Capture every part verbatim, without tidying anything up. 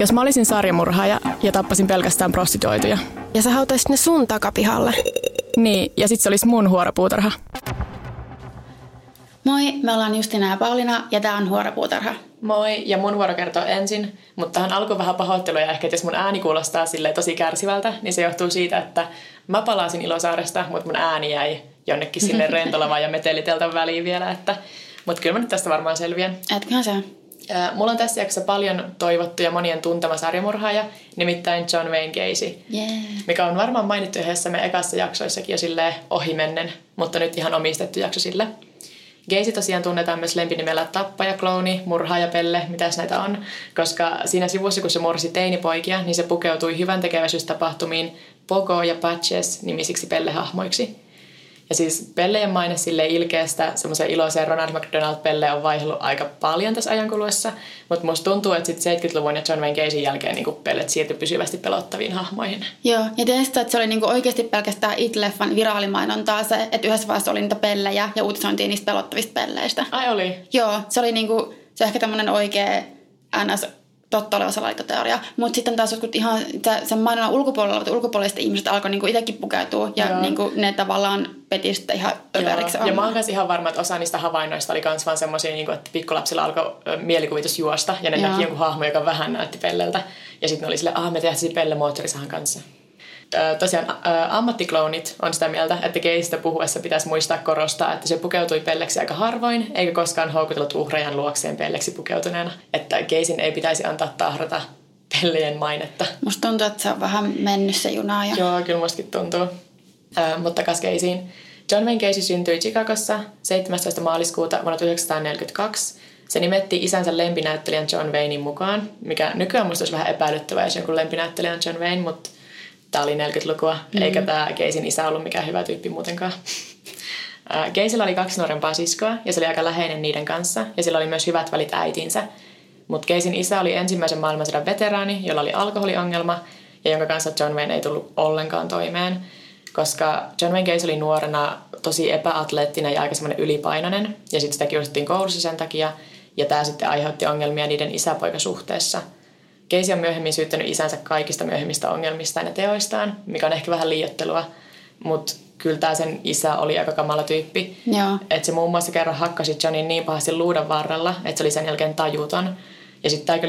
Jos mä olisin sarjamurhaaja ja tappasin pelkästään prostituoituja. Ja sä hautaisit ne sun takapihalle. Niin, ja sit se olisi mun huorapuutarha. Moi, me ollaan Justiina ja Pauliina ja tää on Huorapuutarha. Moi, ja mun vuoro kertoo ensin, mutta tähän alkoi vähän pahoitteluja ehkä, että jos mun ääni kuulostaa silleen tosi kärsivältä, niin se johtuu siitä, että mä palasin Ilosaaresta, mutta mun ääni jäi jonnekin sinne rentolavaan ja meteliteltä väliin vielä, että, mutta kyllä mä nyt tästä varmaan selviän. Etköhän se. Mulla on tässä jaksossa paljon toivottu ja monien tuntema sarjamurhaaja, nimittäin John Wayne Gacy, yeah. mikä on varmaan mainittu yhdessä me ekassa jaksoissakin jo silleen ohimennen, mutta nyt ihan omistettu jakso sille. Gacy tosiaan tunnetaan myös lempinimellä tappaja, klooni, murhaaja, pelle, mitäs näitä on, koska siinä sivussa, kun se mursi teinipoikia, niin se pukeutui hyvän tekeväisyystapahtumiin Pogo ja Patches nimisiksi pellehahmoiksi. Ja siis pellejen maine sille ilkeästä semmoiseen iloiseen Ronald McDonald-pelleen on vaihdellut aika paljon tässä ajankuluessa, mutta musta tuntuu, että sitten seitsemänkymmentäluvun ja John Wayne Gacyn jälkeen niin pellet siirtyi pysyvästi pelottaviin hahmoihin. Joo, ja tietysti, että se oli niin oikeasti pelkästään It-leffan viraalimainontaa se, että yhdessä vaiheessa oli niitä pellejä ja uutisointiin niistä pelottavista pelleistä. Ai oli? Joo, se oli niin kuin, se ehkä tämmöinen oikea ns. Totta oleva salaliittoteoria. Mutta sitten taas jotkut ihan sen mainonnan ulkopuolella, mutta ulkopuoliset ihmiset alkoi niinku itsekin pukeutua ja niinku ne tavallaan peti sitten ihan överiksi. Ja mä oon myös ihan varma, että osa niistä havainnoista oli myös vaan semmoisia, niinku, että pikkulapsilla alkoi mielikuvitus juosta ja ne Joo. näki jonkun hahmo, joka vähän näytti pelleltä. Ja sitten oli silleen, ah me tehtiin pelle moottorisahan kanssa. Tosiaan ammattikloonit on sitä mieltä, että Gacystä puhuessa pitäisi muistaa korostaa, että se pukeutui pelleksi aika harvoin, eikä koskaan houkutellut uhrejan luokseen pelleksi pukeutuneena. Että Gacyn ei pitäisi antaa tahrata pellejen mainetta. Musta tuntuu, että se on vähän mennyt se junaa. Ja... Joo, kyllä mustakin tuntuu. Äh, mutta kas Gacyin. John Wayne Gacy syntyi Chicagossa seitsemästoista maaliskuuta vuonna tuhatyhdeksänsataaneljäkymmentäkaksi. Se nimettiin isänsä lempinäyttelijän John Waynein mukaan, mikä nykyään musta olisi vähän epäilyttävää, jos jonkun lempinäyttelijä on John Wayne, mutta... Tämä oli neljäkymmentälukua, mm-hmm. eikä tämä Gacyn isä ollut mikään hyvä tyyppi muutenkaan. Gacyllä oli kaksi nuorempaa siskoa ja se oli aika läheinen niiden kanssa ja sillä oli myös hyvät välit äitiinsä. Mutta Gacyn isä oli ensimmäisen maailmansodan veteraani, jolla oli alkoholiongelma ja jonka kanssa John Wayne ei tullut ollenkaan toimeen, koska John Wayne Gacy oli nuorena tosi epäatleettinen ja aika semmoinen ylipainoinen ja sitten sitä kiusattiin koulussa sen takia ja tämä sitten aiheutti ongelmia niiden isäpoikasuhteessa. Gacy on myöhemmin syyttänyt isänsä kaikista myöhemmistä ongelmistaan ja teoistaan, mikä on ehkä vähän liioittelua, mutta kyllä tämä sen isä oli aika kamala tyyppi. Että se muun muassa kerran hakkasi Johnin niin pahasti luudan varrella, että se oli sen jälkeen tajuton. Ja sitten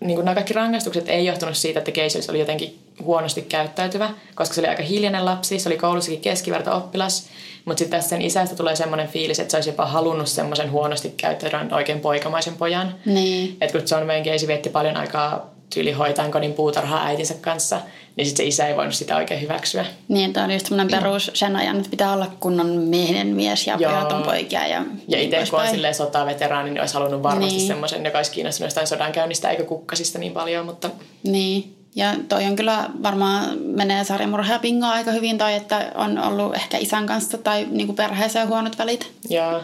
niin nämä kaikki rangaistukset ei johtunut siitä, että Gacy oli jotenkin huonosti käyttäytyvä, koska se oli aika hiljainen lapsi, se oli koulussakin keskiverta oppilas, mutta sitten tässä sen isästä tulee semmoinen fiilis, että se olisi jopa halunnut semmoisen huonosti käyttäytyvän oikein poikamaisen pojan. Niin. Että kun John Wayne Gacy vietti paljon aikaa tyyli hoitaan kodin puutarhaa äitinsä kanssa, niin sitten se isä ei voinut sitä oikein hyväksyä. Niin, tämä on just semmoinen perus sen ajan, että pitää olla kunnon miehinen mies ja pojaton poikia. Ja, ja itse niin kun on silleen sotaveteraani, niin olisi halunnut varmasti niin. semmoisen, joka olisi kiinnostunut jostain sodankäynnistä eikä kukkasista niin paljon, mutta... Niin. Ja toi on kyllä varmaan menee sarjamurha ja bingoa aika hyvin tai että on ollut ehkä isän kanssa tai niinku perheeseen huonot välit. Joo.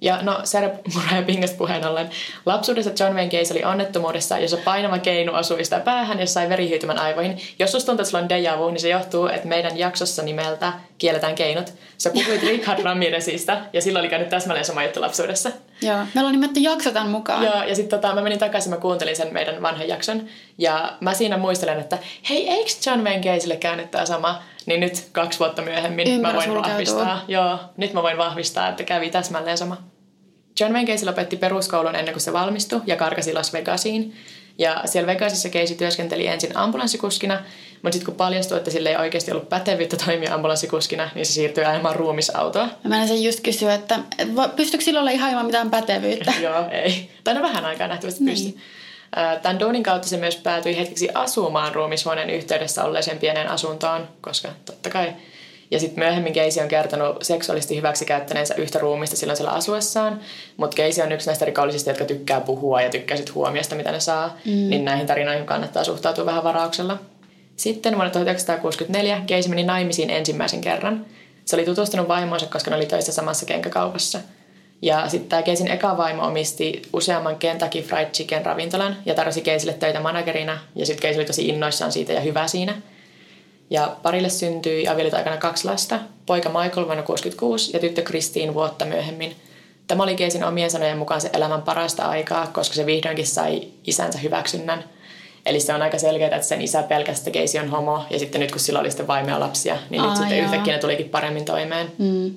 Ja no sarjamurha ja bingosta puheen ollen. Lapsuudessa John Wayne Gacy oli onnettomuudessa, jossa painava keinu osui sitä päähän ja sai verihyytymän aivoihin. Jos susta tuntuu, että sulla on deja vu, niin se johtuu, että meidän jaksossa nimeltä kielletään keinut. Sä puhuit Richard Ramirezista ja silloin oli käynyt täsmälleen sama juttu lapsuudessa. Joo, me ollaan nimetty jakso tämän mukaan. Joo, ja sitten tota, mä menin takaisin, mä kuuntelin sen meidän vanhan jakson. Ja mä siinä muistelen, että hei, eikö John Wayne Gacylle käynyt tää sama? Niin nyt kaksi vuotta myöhemmin Ymmärrä mä voin vahvistaa. Käytuu. Joo, nyt mä voin vahvistaa, että kävi täsmälleen sama. John Wayne Gacy lopetti peruskoulun ennen kuin se valmistui ja karkasi Las Vegasiin. Ja siellä Vegasissa Gacy työskenteli ensin ambulanssikuskina, mutta sitten kun paljastui, että sillä ei oikeasti ollut pätevyyttä toimia ambulanssikuskina, niin se siirtyi ajamaan ruumisautoa. Mä menisin just kysyä, että pystyykö sillä olla ihan ilman mitään pätevyyttä? Joo, ei. Tai no vähän aikaa nähtävästi niin. pysty. Tämän duunin kautta se myös päätyi hetkeksi asumaan ruumishuoneen yhteydessä olleeseen pieneen asuntoon, koska totta kai. Ja sitten myöhemmin Gacy on kertonut seksuaalisesti hyväksikäyttäneensä yhtä ruumista silloin siellä asuessaan. Mutta Gacy on yksi näistä rikollisista, jotka tykkää puhua ja tykkää sit huomiosta, mitä ne saa. Mm. Niin näihin tarinoihin kannattaa suhtautua vähän varauksella. Sitten vuonna tuhatyhdeksänsataakuusikymmentäneljä Gacy meni naimisiin ensimmäisen kerran. Se oli tutustunut vaimoonsa, koska ne oli töissä samassa kenkäkaupassa. Ja sitten tämä Gacyn eka vaimo omisti useamman Kentucky Fried Chicken ravintolan ja tarjosi Gacylle töitä managerina. Ja sitten Gacy oli tosi innoissaan siitä ja hyvä siinä. Ja parille syntyi avioliiton aikana kaksi lasta, poika Michael vuonna tuhatyhdeksänsataakuusikymmentäkuusi ja tyttö Christine vuotta myöhemmin. Tämä oli Gacyn omien sanojen mukaan se elämän parasta aikaa, koska se vihdoinkin sai isänsä hyväksynnän. Eli se on aika selkeää, että sen isä pelkästään Casey on homo, ja sitten nyt kun sillä oli sitten vaimea lapsia, niin Aa, nyt sitten joo. yhtäkkiä ne tulikin paremmin toimeen. Mm.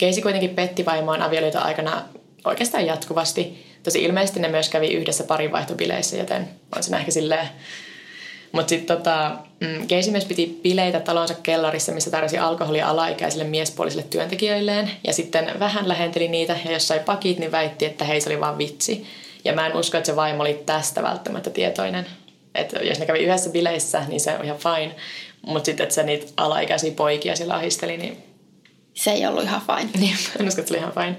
Casey kuitenkin petti vaimoon avioliiton aikana oikeastaan jatkuvasti. Tosi ilmeisesti ne myös kävi yhdessä parinvaihtobileissä, joten on siinä ehkä silleen. Mutta sitten tota, Casey myös piti bileitä talonsa kellarissa, missä tarjosi alkoholia alaikäisille miespuolisille työntekijöilleen. Ja sitten vähän lähenteli niitä, ja jos sai pakit, niin väitti, että hei, se oli vaan vitsi. Ja mä en usko, että se vaimo oli tästä välttämättä tietoinen. Että jos ne kävi yhdessä bileissä, niin se on ihan fine. Mutta sitten, että se niitä alaikäisiä poikia siellä ahisteli, niin... Se ei ollut ihan fine. Niin, en usko, että se oli ihan fine.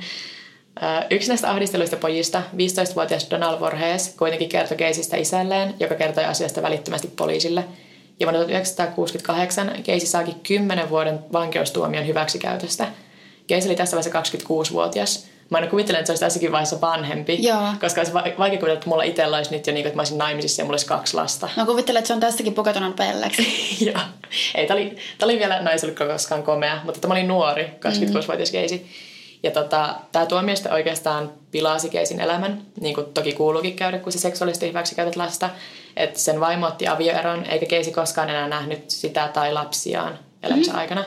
Yksi näistä ahdisteluista pojista, viisitoistavuotias Donald Vorhees, kuitenkin kertoi Caseystä isälleen, joka kertoi asiasta välittömästi poliisille. Ja vuonna tuhatyhdeksänsataakuusikymmentäkahdeksan Casey saakin kymmenen vuoden vankeustuomion hyväksikäytöstä. Casey oli tässä vaiheessa kaksikymmentäkuusivuotias. Mä aina kuvittelen, että se olisi tässäkin vaiheessa vanhempi, Joo. koska olisi vaikea kuvitella, että mulla itsellä olisi nyt jo niin kuin, että mä olisin naimisissa ja mulla olisi kaksi lasta. Mä kuvittelen, että se on tässäkin pukatunnan pelleksi. Joo. Ei, tää oli, tää oli vielä naiselukko koskaan komea, mutta mä olin nuori, kaksikymmentäkuusivuotias Casey. Ja tota, tämä tuomio sitten oikeastaan pilasi Caseyn elämän, niin kuin toki kuuluukin käydä, kun se seksuaalisesti hyväksikäytät lasta. Että sen vaimo otti avioeron, eikä Casey koskaan enää nähnyt sitä tai lapsiaan elämänsä mm-hmm. aikana.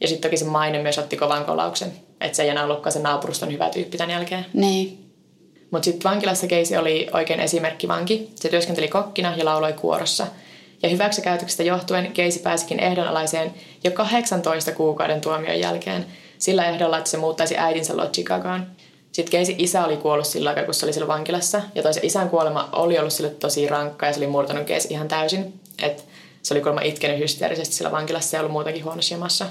Ja sitten toki se maine myös otti kovan kolauksen, että se ei enää ollutkaan se naapuruston hyvä tyyppi tämän jälkeen. Niin. Mutta sitten vankilassa Casey oli oikein esimerkkivanki. Se työskenteli kokkina ja lauloi kuorossa. Ja hyväksikäytöksestä johtuen Casey pääsikin ehdonalaiseen jo kahdeksantoista kuukauden tuomion jälkeen. Sillä ehdolla, että se muuttaisi äitinsä luo Chicagoon. Sitten Caseyn isä oli kuollut sillä aikaa, kun se oli silloin vankilassa. Ja toisen isän kuolema oli ollut sille tosi rankka ja se oli murtanut Casey ihan täysin. Et se oli kuolema itkenyt hysteerisesti sillä vankilassa ja ollut muutenkin huonossa jamassa.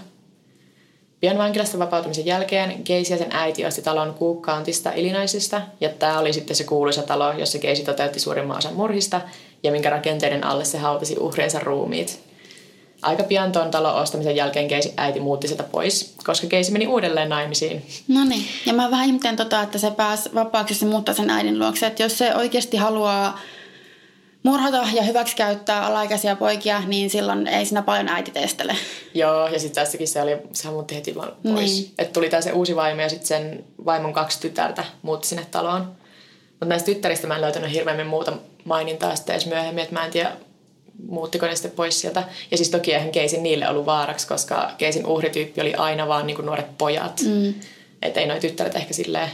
Pian vankilasta vapautumisen jälkeen Casey ja sen äiti osti talon Cook Countysta Illinoisista. Ja tämä oli sitten se kuuluisa talo, jossa Casey toteutti suurimman osan murhista ja minkä rakenteiden alle se hautasi uhriensa ruumiit. Aika pian tuon talon ostamisen jälkeen Casey äiti muutti sitä pois, koska Casey meni uudelleen naimisiin. No niin, ja mä vähän ihmettelen tota, että se pääsi vapaaksi ja muuttaa sen äidin luokse. Että jos se oikeasti haluaa murhata ja hyväksikäyttää alaikäisiä poikia, niin silloin ei siinä paljon äiti testele. Joo, ja sitten tässäkin se, oli, se muutti heti vaan pois. Niin. Että tuli tää se uusi vaimo ja sitten sen vaimon kaksi tytärtä muutti sinne taloon. Mutta näistä tyttäristä mä en löytänyt hirveämmin muuta mainintaa sitten edes myöhemmin, että mä en tiedä... Muuttiko ne sitten pois sieltä? Ja siis toki eihän Caseyn niille ollut vaaraksi, koska Caseyn uhrityyppi oli aina vaan niin kuin nuoret pojat. Mm. Että ei noi tyttäret ehkä silleen.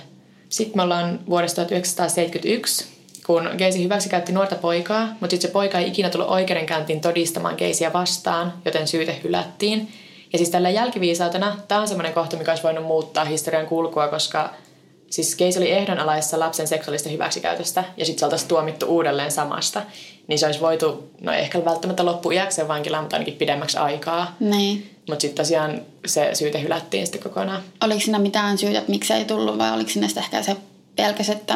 Sitten me ollaan vuodesta tuhatyhdeksänsataaseitsemänkymmentäyksi, kun Casey hyväksikäytti nuorta poikaa, mutta sitten se poika ei ikinä tullut oikeudenkäyntiin todistamaan Caseyä vastaan, joten syyte hylättiin. Ja siis tällä jälkiviisautena tämä on semmoinen kohta, mikä olisi voinut muuttaa historian kulkua, koska siis Casey oli ehdonalaisessa lapsen seksuaalista hyväksikäytöstä ja sitten se oltaisiin tuomittu uudelleen samasta. Niin se olisi voitu, no ehkä välttämättä loppuiäkseen vankilaan, mutta ainakin pidemmäksi aikaa. Niin. Mutta sitten tosiaan se syyte hylättiin sitten kokonaan. Oliko siinä mitään syytä, että miksi ei tullut, vai oliko siinä sitten ehkä se pelkäs, että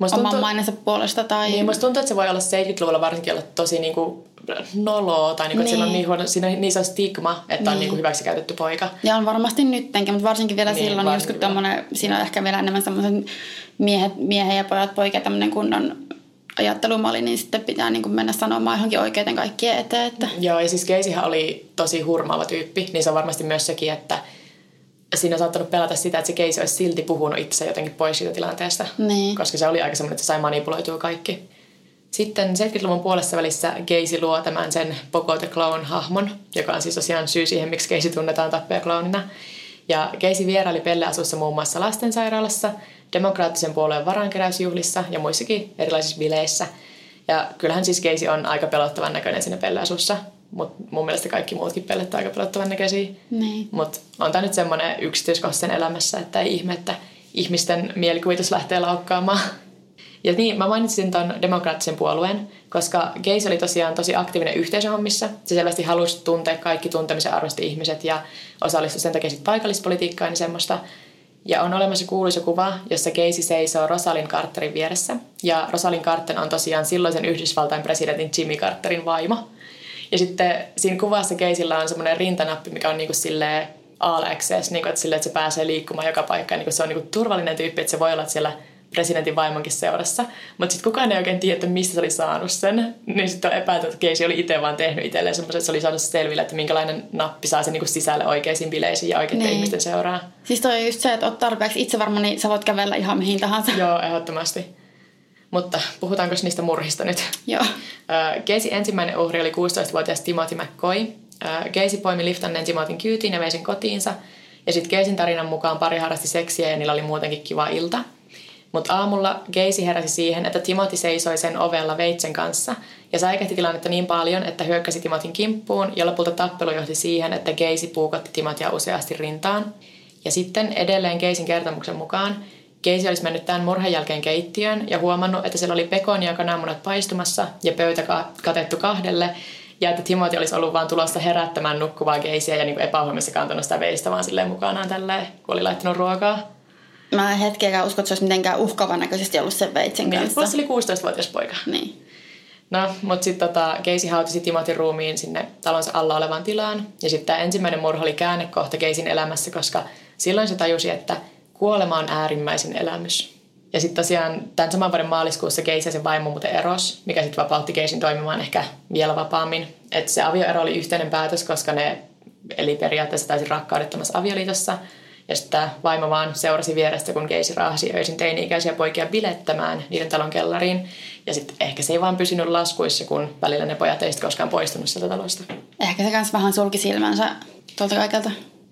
tuntuu, oman mainensa puolesta? Tai... Niin, musta tuntuu, että se voi olla seitsemänkymmentäluvulla varsinkin olla tosi niinku noloa, tai niinku, niin. Että on niin huono, siinä on niin iso stigma, että niin. on niinku hyväksi käytetty poika. Ja on varmasti nyttenkin, mutta varsinkin vielä niin, silloin, varsinkin joskus vielä. Siinä on ehkä vielä enemmän semmoiset miehet, miehen ja pojat poikia, tämmöinen kunnon... ajattelumalli, niin sitten pitää niin mennä sanomaan johonkin oikeuden kaikkien eteen. Että. Joo, ja siis Caseyhän oli tosi hurmaava tyyppi, niin se on varmasti myös sekin, että siinä on saattanut pelätä sitä, että se Casey olisi silti puhunut itse jotenkin pois siitä tilanteesta, niin. koska se oli aika semmoinen, että se sai manipuloitua kaikki. Sitten seitsemänkymmentäluvun puolessa välissä Casey luo tämän sen Pogo the Clown-hahmon, joka on siis tosiaan syy siihen, miksi Casey tunnetaan tappajaklounina. Ja Casey vieraili pelleasussa muun muassa lastensairaalassa, demokraattisen puolueen varankeräysjuhlissa ja muissakin erilaisissa bileissä. Ja kyllähän siis Casey on aika pelottavan näköinen siinä pelleasussa, mutta mun mielestä kaikki muutkin pellet on aika pelottavan näköisiä. Niin. Mutta on tämä nyt semmoinen yksityiskohta sen elämässä, että ei ihme, että ihmisten mielikuvitus lähtee laukkaamaan. Ja niin, mä mainitsin ton demokraattisen puolueen, koska Casey oli tosiaan tosi aktiivinen yhteisöhommissa. Se selvästi halusi tuntea kaikki tuntemisen arvosti ihmiset ja osallistui sen takia sitten paikallispolitiikkaan ja semmoista. Ja on olemassa kuuluisa kuva, jossa Casey seisoo Rosalyn Carterin vieressä. Ja Rosalyn Carter on tosiaan silloisen Yhdysvaltain presidentin Jimmy Carterin vaimo. Ja sitten siinä kuvassa Caseyllä on semmoinen rintanappi, mikä on niinku silleen all access, niinku että, silleen, että se pääsee liikkumaan joka paikkaan. Niinku se on niinku turvallinen tyyppi, että se voi olla siellä presidentin vaimonkin seurassa. Mutta sitten kukaan ei oikein tiedä, että mistä se oli saanut sen. Niin sitten on epäilty, että Casey oli itse vaan tehnyt itselleen semmoisen, että se oli saanut selville, että minkälainen nappi saa se niinku sisälle oikeisiin bileisiin ja oikeiden niin. ihmisten seuraa. Siis toi on just se, että oot tarpeeksi itse varma, niin sä voit kävellä ihan mihin tahansa. Joo, ehdottomasti. Mutta puhutaanko niistä murhista nyt? Joo. Gacy ensimmäinen uhri oli kuusitoistavuotias Timothy McCoy. Gacy poimi liftanneen Timothyn kyytiin ja vei sen kotiinsa. Ja sitten Gacyn tarinan mukaan pari harrasti seksiä ja niillä oli muutenkin kiva ilta. Mutta aamulla Gacy heräsi siihen, että Timothy seisoi sen ovella veitsen kanssa ja säikähti tilannetta niin paljon, että hyökkäsi Timothyn kimppuun ja lopulta tappelu johti siihen, että Gacy puukotti Timothya useasti rintaan. Ja sitten edelleen Gacyn kertomuksen mukaan Gacy olisi mennyt tämän murhan jälkeen keittiöön ja huomannut, että siellä oli pekonia ja kananmunat paistumassa ja pöytä katettu kahdelle ja että Timothy olisi ollut vaan tulossa herättämään nukkuvaa Gacyä ja niin epähuomissa kantanut sitä veistä vaan silleen mukanaan tälleen, kun oli laittanut ruokaa. Mä en hetkeäkään usko, että se olisi mitenkään uhkavan näköisesti ollut sen veitsen niin, kanssa. Niin, se oli kuusitoistavuotias poika. Niin. No, mutta sitten tota, Gacy hautasi Timothyn ruumiin sinne talonsa alla olevaan tilaan. Ja sitten tämä ensimmäinen murha oli käännekohta Gacyn elämässä, koska silloin se tajusi, että kuolema on äärimmäisin elämys. Ja sitten tosiaan tämän saman vuoden maaliskuussa Gacy ja sen vaimo muuten erosi, mikä sitten vapautti Gacyn toimimaan ehkä vielä vapaammin. Että se avioero oli yhteinen päätös, koska ne eli periaatteessa täysin rakkaudettomassa avioliitossa. Ja sitten vaimo vaan seurasi vierestä, kun Gacy raahasi öisin teini-ikäisiä poikia bilettämään niiden talon kellariin. Ja sitten ehkä se ei vaan pysynyt laskuissa, kun välillä ne pojat ei sitten koskaan poistunut sieltä talosta. Ehkä se kanssa vähän sulki silmänsä tuolta kaikelta.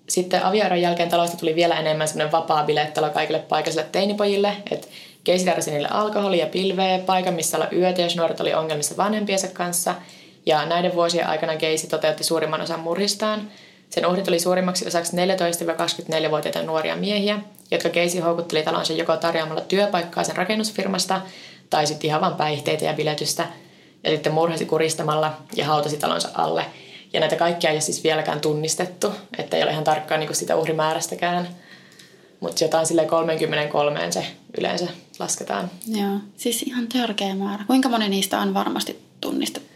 Sitten avioeron jälkeen talosta tuli vielä enemmän semmoinen vapaa bilettalo kaikille paikallisille teinipojille. Että Gacy tarjosi niille alkoholia, pilveä, paikan missä olla yötä, jos nuoret oli ongelmissa vanhempiensa kanssa. Ja näiden vuosien aikana Gacy toteutti suurimman osan murhistaan. Sen uhrit oli suurimmaksi osaksi neljätoista kaksikymmentäneljä-vuotiaita nuoria miehiä, jotka Gacy houkutteli talonsa joko tarjoamalla työpaikkaa sen rakennusfirmasta tai sitten ihan vain päihteitä ja biletystä ja sitten murhasi kuristamalla ja hautasi talonsa alle. Ja näitä kaikkia ei ole siis vieläkään tunnistettu, että ei ole ihan tarkkaan niin kuin sitä uhrimäärästäkään, mutta jotain silleen kolmekymmentäkolme se yleensä lasketaan. Joo, siis ihan törkeä määrä. Kuinka moni niistä on varmasti tunnistettu?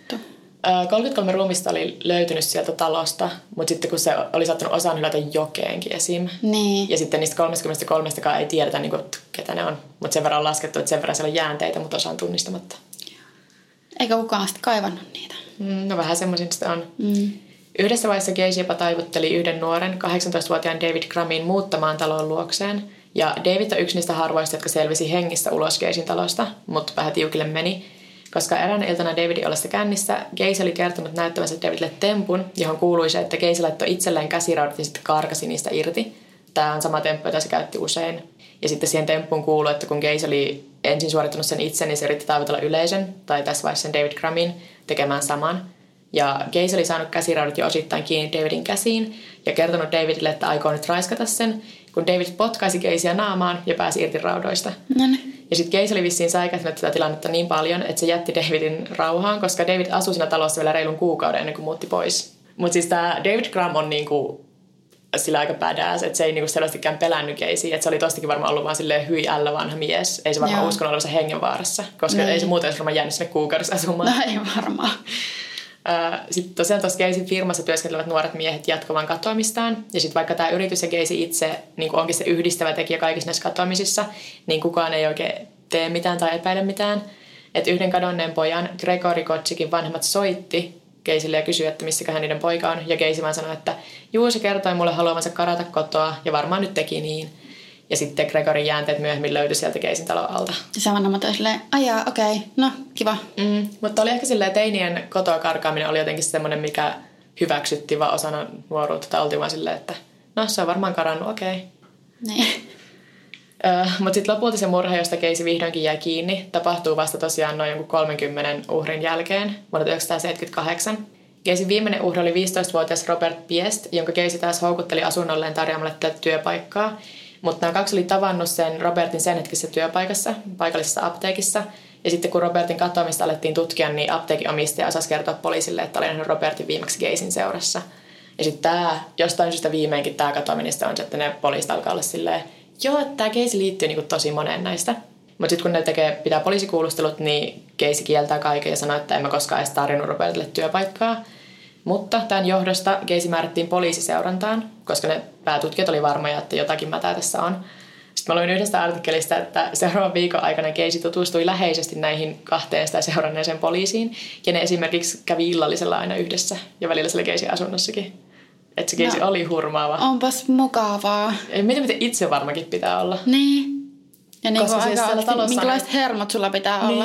kolmekymmentäkolme ruumista oli löytynyt sieltä talosta, mutta sitten kun se oli saattanut osan hylätä jokeenkin esim. Niin. Ja sitten niistä kolmekymmentäkolmestakaan ei tiedetä, niin kuin, ketä ne on. Mutta sen verran on laskettu, että sen verran siellä on jäänteitä, mutta osa on tunnistamatta. Eikä kukaan sitten kaivannut niitä. Mm, no vähän semmoisin sitä on. Mm. Yhdessä vaiheessa Gacy jopa taivutteli yhden nuoren, kahdeksantoistavuotiaan David Grahamin muuttamaan talon luokseen. Ja David on yksi niistä harvoista, jotka selvisi hengissä ulos Gacyn talosta, mutta vähän tiukille meni. Koska eräänä iltana Davidin ollessa kännissä, Gacy oli kertonut näyttämänsä Davidille tempun, johon kuului se, että Gacy laittoi itselleen käsiraudat ja sitten karkasi niistä irti. Tämä on sama temppu, jota se käytti usein. Ja sitten siihen temppuun kuului, että kun Gacy oli ensin suorittanut sen itse, niin se yritti taivutella yleisön, tai tässä vaiheessa sen David Grahamin, tekemään saman. Ja Gacy oli saanut käsiraudat jo osittain kiinni Davidin käsiin, ja kertonut Davidille, että aikoo nyt raiskata sen, kun David potkaisi Gacyä naamaan ja pääsi irti raudoista. Noniin. Ja sitten Gacy oli vissiin säikähtänyt tätä tilannetta niin paljon, että se jätti Davidin rauhaan, koska David asui siinä talossa vielä reilun kuukauden ennen kuin muutti pois. Mutta siis tämä David Graham on niinku, sillä aika badass, että se ei niinku selvästikään pelännyt Gacyä. Että se oli tostakin varmaan ollut vaan silleen hyi ällä vanha mies. Ei se varmaan Joo. uskonut olevansa hengenvaarassa, koska niin. ei se muuten olisi varmaan jäänyt sinne kuukaudessa asumaan. No ei varmaan. Sitten tosiaan tuossa Gacyn firmassa työskentelevät nuoret miehet jatkovan katoamistaan. Ja sitten vaikka tämä yritys ja Gacy itse niin onkin se yhdistävä tekijä kaikissa näissä katoamisissa, niin kukaan ei oikein tee mitään tai epäile mitään. Et yhden kadonneen pojan, Gregori Kotsikin vanhemmat soitti Gacylle ja kysyi, että missäköhän niiden poika on. Ja Gacy vaan sanoi, että juu, se kertoi mulle haluamansa karata kotoa ja varmaan nyt teki niin. Ja sitten Gregorin jäänteet myöhemmin löytyi sieltä Gacyn talon alta. Ja se vanhemmat oli silleen, aijaa, okei, okay. No, kiva. Mm, mutta oli ehkä silleen, teinien kotoa karkaaminen oli jotenkin semmoinen, mikä hyväksytti vaan osana nuoruutta. Tai oltiin vaan silleen, että no, se on varmaan karannut, okei. Okay. Niin. Mutta sitten lopulta se murha, josta Gacy vihdoinkin jäi kiinni, tapahtuu vasta tosiaan noin jonkun kolmenkymmenen uhrin jälkeen, vuonna tuhatyhdeksänsataaseitsemänkymmentäkahdeksan. Gacyn viimeinen uhri oli viisitoistavuotias Robert Piest, jonka Gacy taas houkutteli asunnolleen tarjoamalle tätä työpaikkaa. Mutta nämä kaksi oli tavannut sen Robertin sen hetkessä työpaikassa, paikallisessa apteekissa. Ja sitten kun Robertin katoamista alettiin tutkia, niin apteekin omistaja osasi kertoa poliisille, että oli nähnyt Robertin viimeksi Gacyn seurassa. Ja sitten tämä, jostain syystä viimeinkin tämä katoaminen on se, että ne poliisit alkaa olla silleen, joo, tämä Gacy liittyy niinku tosi moneen näistä. Mutta sitten kun ne tekee, pitää poliisikuulustelut, niin Gacy kieltää kaiken ja sanoo, että en mä koskaan edes tarjonnut Robertille työpaikkaa. Mutta tämän johdosta Gacy määrättiin poliisiseurantaan, koska ne päätutkijat oli varmoja, että jotakin mätää tässä on. Sitten mä luin yhdestä artikkelista, että seuraavan viikon aikana Gacy tutustui läheisesti näihin kahteen sitä seuranneeseen poliisiin. Ja ne esimerkiksi kävi illallisella aina yhdessä ja välillä siellä Gacyn asunnossakin. Että se Gacy no, oli hurmaava. Onpas mukavaa. Miten miten itse varmakin pitää olla. Niin. Ja niin kuin siis aika minkälaiset hermot sulla pitää niin olla.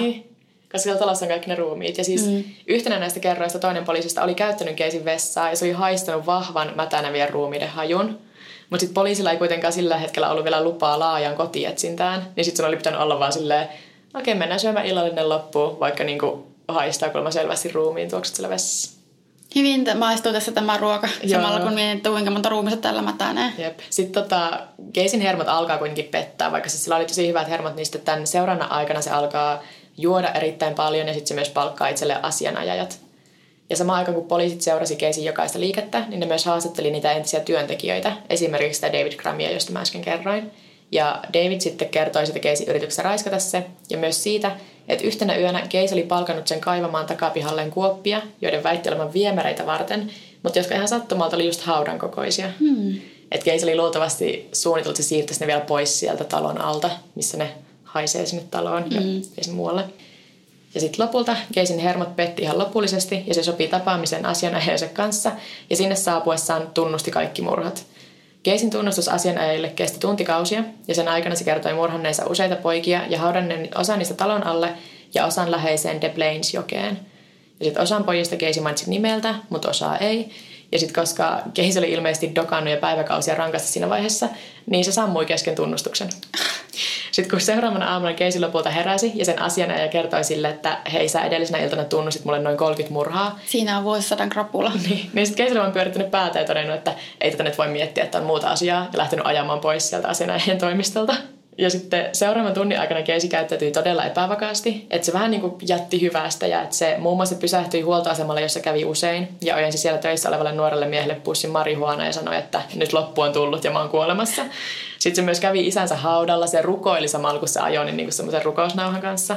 Koska siellä talossa on kaikki ne ruumiit. Ja siis mm. yhtenä näistä kerroista toinen poliisista oli käyttänyt Gacyn vessaa ja se oli haistanut vahvan mätänevien ruumiiden hajun. Mutta sitten poliisilla ei kuitenkaan sillä hetkellä ollut vielä lupaa laajaan kotietsintään. Niin sitten se oli pitänyt olla vaan silleen, okei, mennään syömään illallinen loppuun, vaikka niinku haistaa kolma selvästi ruumiin tuokset siellä vessassa. Hyvin maistuu tässä tämä ruoka, joo, samalla kun mietin, että kuinka monta ruumista täällä mätänee. Jep. Sitten tota, Gacyn hermot alkaa kuitenkin pettää, vaikka siis sillä oli tosi hyvät hermot, niin sitten tämän seurana aikana se alkaa juoda erittäin paljon ja sitten se myös palkkaa itselleen asianajajat. Ja samaan aikaan, kun poliisit seurasi Gacyn jokaista liikettä, niin ne myös haastatteli niitä entisiä työntekijöitä, esimerkiksi sitä David Grahamia, josta mä äsken kerroin. Ja David sitten kertoi sitä Gacyn yrityksessä raiskata se, ja myös siitä, että yhtenä yönä Gacy oli palkannut sen kaivamaan takapihalleen kuoppia, joiden väitti olevan viemäreitä varten, mutta jotka ihan sattumalta oli just haudan kokoisia. Hmm. Että Gacy oli luultavasti suunnitellut, että se siirtäisi ne vielä pois sieltä talon alta, missä ne haisee sinne taloon hmm. ja sinne muualle. Ja sitten lopulta Gacyn hermot petti ihan lopullisesti, ja se sopii tapaamisen asianajajansa kanssa, ja sinne saapuessaan tunnusti kaikki murhat. Gacyn tunnustus asianajajille kesti tuntikausia, ja sen aikana se kertoi murhanneensa useita poikia ja haudanneen osan niistä talon alle ja osan läheiseen De Plains-jokeen. Ja sitten osan pojista Gacy mainitsi nimeltä, mutta osaa ei. Ja sitten koska Gacy oli ilmeisesti dokannut ja päiväkausia rankasti siinä vaiheessa, niin se sammui kesken tunnustuksen. Sitten kun seuraavana aamuna Gacy lopulta heräsi ja sen asianajaja kertoi sille, että hei, sä edellisenä iltana tunnustit mulle noin kolmekymmentä murhaa. Siinä on vuosisadan krapula. Niin, niin sitten Gacy on pyörittänyt päätä ja todennut, että ei tätä nyt voi miettiä, että on muuta asiaa ja lähtenyt ajamaan pois sieltä asianajajan toimistolta. Ja sitten seuraavan tunnin aikana Gacy käyttäytyi todella epävakaasti, että se vähän niin kuin jätti hyvästä ja että se muun muassa pysähtyi huoltoasemalle, jossa kävi usein ja ojensi siellä töissä olevalle nuorelle miehelle pussin marihuana ja sanoi, että nyt loppu on tullut ja mä oon kuolemassa. Sitten se myös kävi isänsä haudalla, se rukoili samalla kun se ajoi niin kuin semmoisen rukousnauhan kanssa.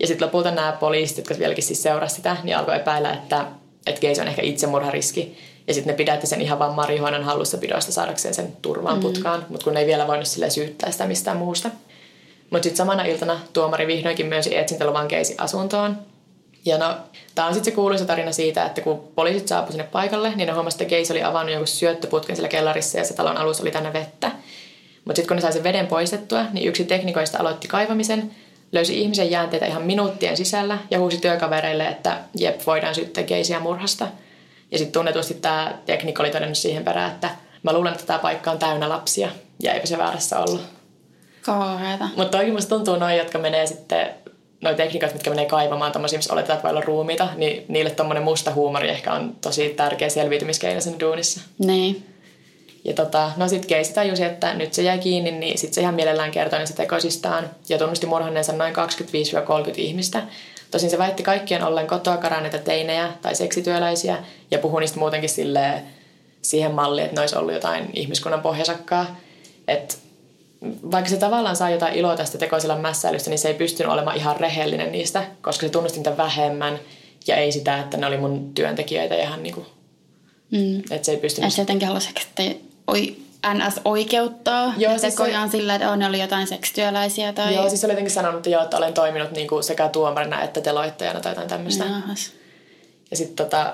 Ja sitten lopulta nämä poliisit, jotka vieläkin siis seurasi sitä, niin alkoi epäillä, että, että Gacy on ehkä itsemurhariski. Ja sitten ne pidätti sen ihan vaan marihuonan hallussapidoista saadakseen sen turvaan putkaan, mm. mutta kun ne ei vielä voinut sille syyttää sitä mistään muusta. Mutta sitten samana iltana tuomari vihdoinkin myönsi etsintäluvan Gacyn asuntoon. Ja no, tää on sitten se kuuluisa tarina siitä, että kun poliisit saapui sinne paikalle, niin ne huomasi, että Gacy oli avannut jonkun syöttöputken siellä kellarissa ja se talon alus oli tänne vettä. Mutta sitten kun ne sai sen veden poistettua, niin yksi teknikoista aloitti kaivamisen, löysi ihmisen jäänteitä ihan minuuttien sisällä ja huusi työkavereille, että jep, voidaan syyttää Gacyä murhasta. Ja sitten tunnetusti tämä teknikko oli todennut siihen perään, että mä luulen, että tämä paikka on täynnä lapsia. Ja eipä se väärässä ollut. Kauheeta. Mutta toki musta tuntuu noin, jotka menee sitten, noi teknikot, mitkä menee kaivamaan tommosia, missä oletetaan, että voi olla ruumiita, niin niille tommonen musta huumori ehkä on tosi tärkeä selviytymiskeino siinä duunissa. Niin. Ja tota, no sit Gacy tajusi, että nyt se jäi kiinni, niin sit se ihan mielellään kertoi niistä tekosistaan ja tunnusti murhanneensa noin kaksikymmentäviisi kolmekymmentä ihmistä. Tosin se väitti kaikkien ollen kotoa karanneita teinejä tai seksityöläisiä ja puhui niistä muutenkin silleen, siihen malliin, että ne olisi ollut jotain ihmiskunnan pohjasakkaa. Et vaikka se tavallaan saa jotain iloa tästä tekoisillan mässäilystä, niin se ei pystynyt olemaan ihan rehellinen niistä, koska se tunnusti niitä vähemmän ja ei sitä, että ne oli mun työntekijöitä ihan niinku. Mm. Että se ei pystynyt. Että se jotenkin haluaisi, että oi, N S oikeuttaa joo, ja tekojaan se sillä, että on, ne oli jotain seksityöläisiä. Tai joo, siis oli jotenkin sanonut, että, joo, että olen toiminut niinku sekä tuomarina että teloittajana tai jotain tämmöistä. Jahas. Ja sitten tota,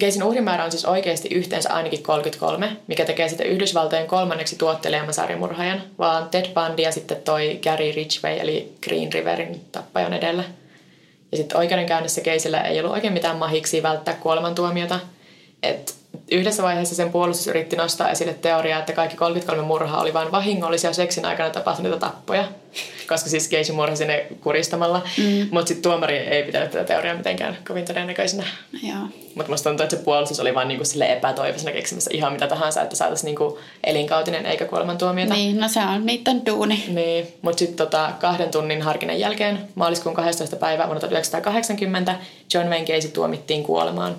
Gacyn uhrimäärä on siis oikeasti yhteensä ainakin kolmekymmentäkolme, mikä tekee sitten Yhdysvaltojen kolmanneksi tuotteleman sarjamurhaajan, vaan Ted Bundy ja sitten toi Gary Ridgway eli Green Riverin tappajan edellä. Ja sitten oikeudenkäynnissä Gacyllä ei ollut oikein mitään mahiksi välttää kuolemantuomiota, että yhdessä vaiheessa sen puolustus yritti nostaa esille teoriaa, että kaikki kolmekymmentäkolme murhaa oli vain vahingollisia seksin aikana tapahtuneita tappoja, koska siis Gacy murhasi ne kuristamalla. Mm. Mutta sitten tuomari ei pitänyt tätä teoriaa mitenkään kovin todennäköisenä. Mutta musta tuntuu, että se puolustus oli vaan niinku sille epätoivoisena keksimässä ihan mitä tahansa, että saataisiin niinku elinkautinen eikä kuolemantuomiota. Niin, no se on niiden duuni. Niin, mutta sitten tota, kahden tunnin harkinnan jälkeen maaliskuun kahdestoista päivää vuonna tuhatyhdeksänsataakahdeksankymmentä John Wayne Gacy tuomittiin kuolemaan.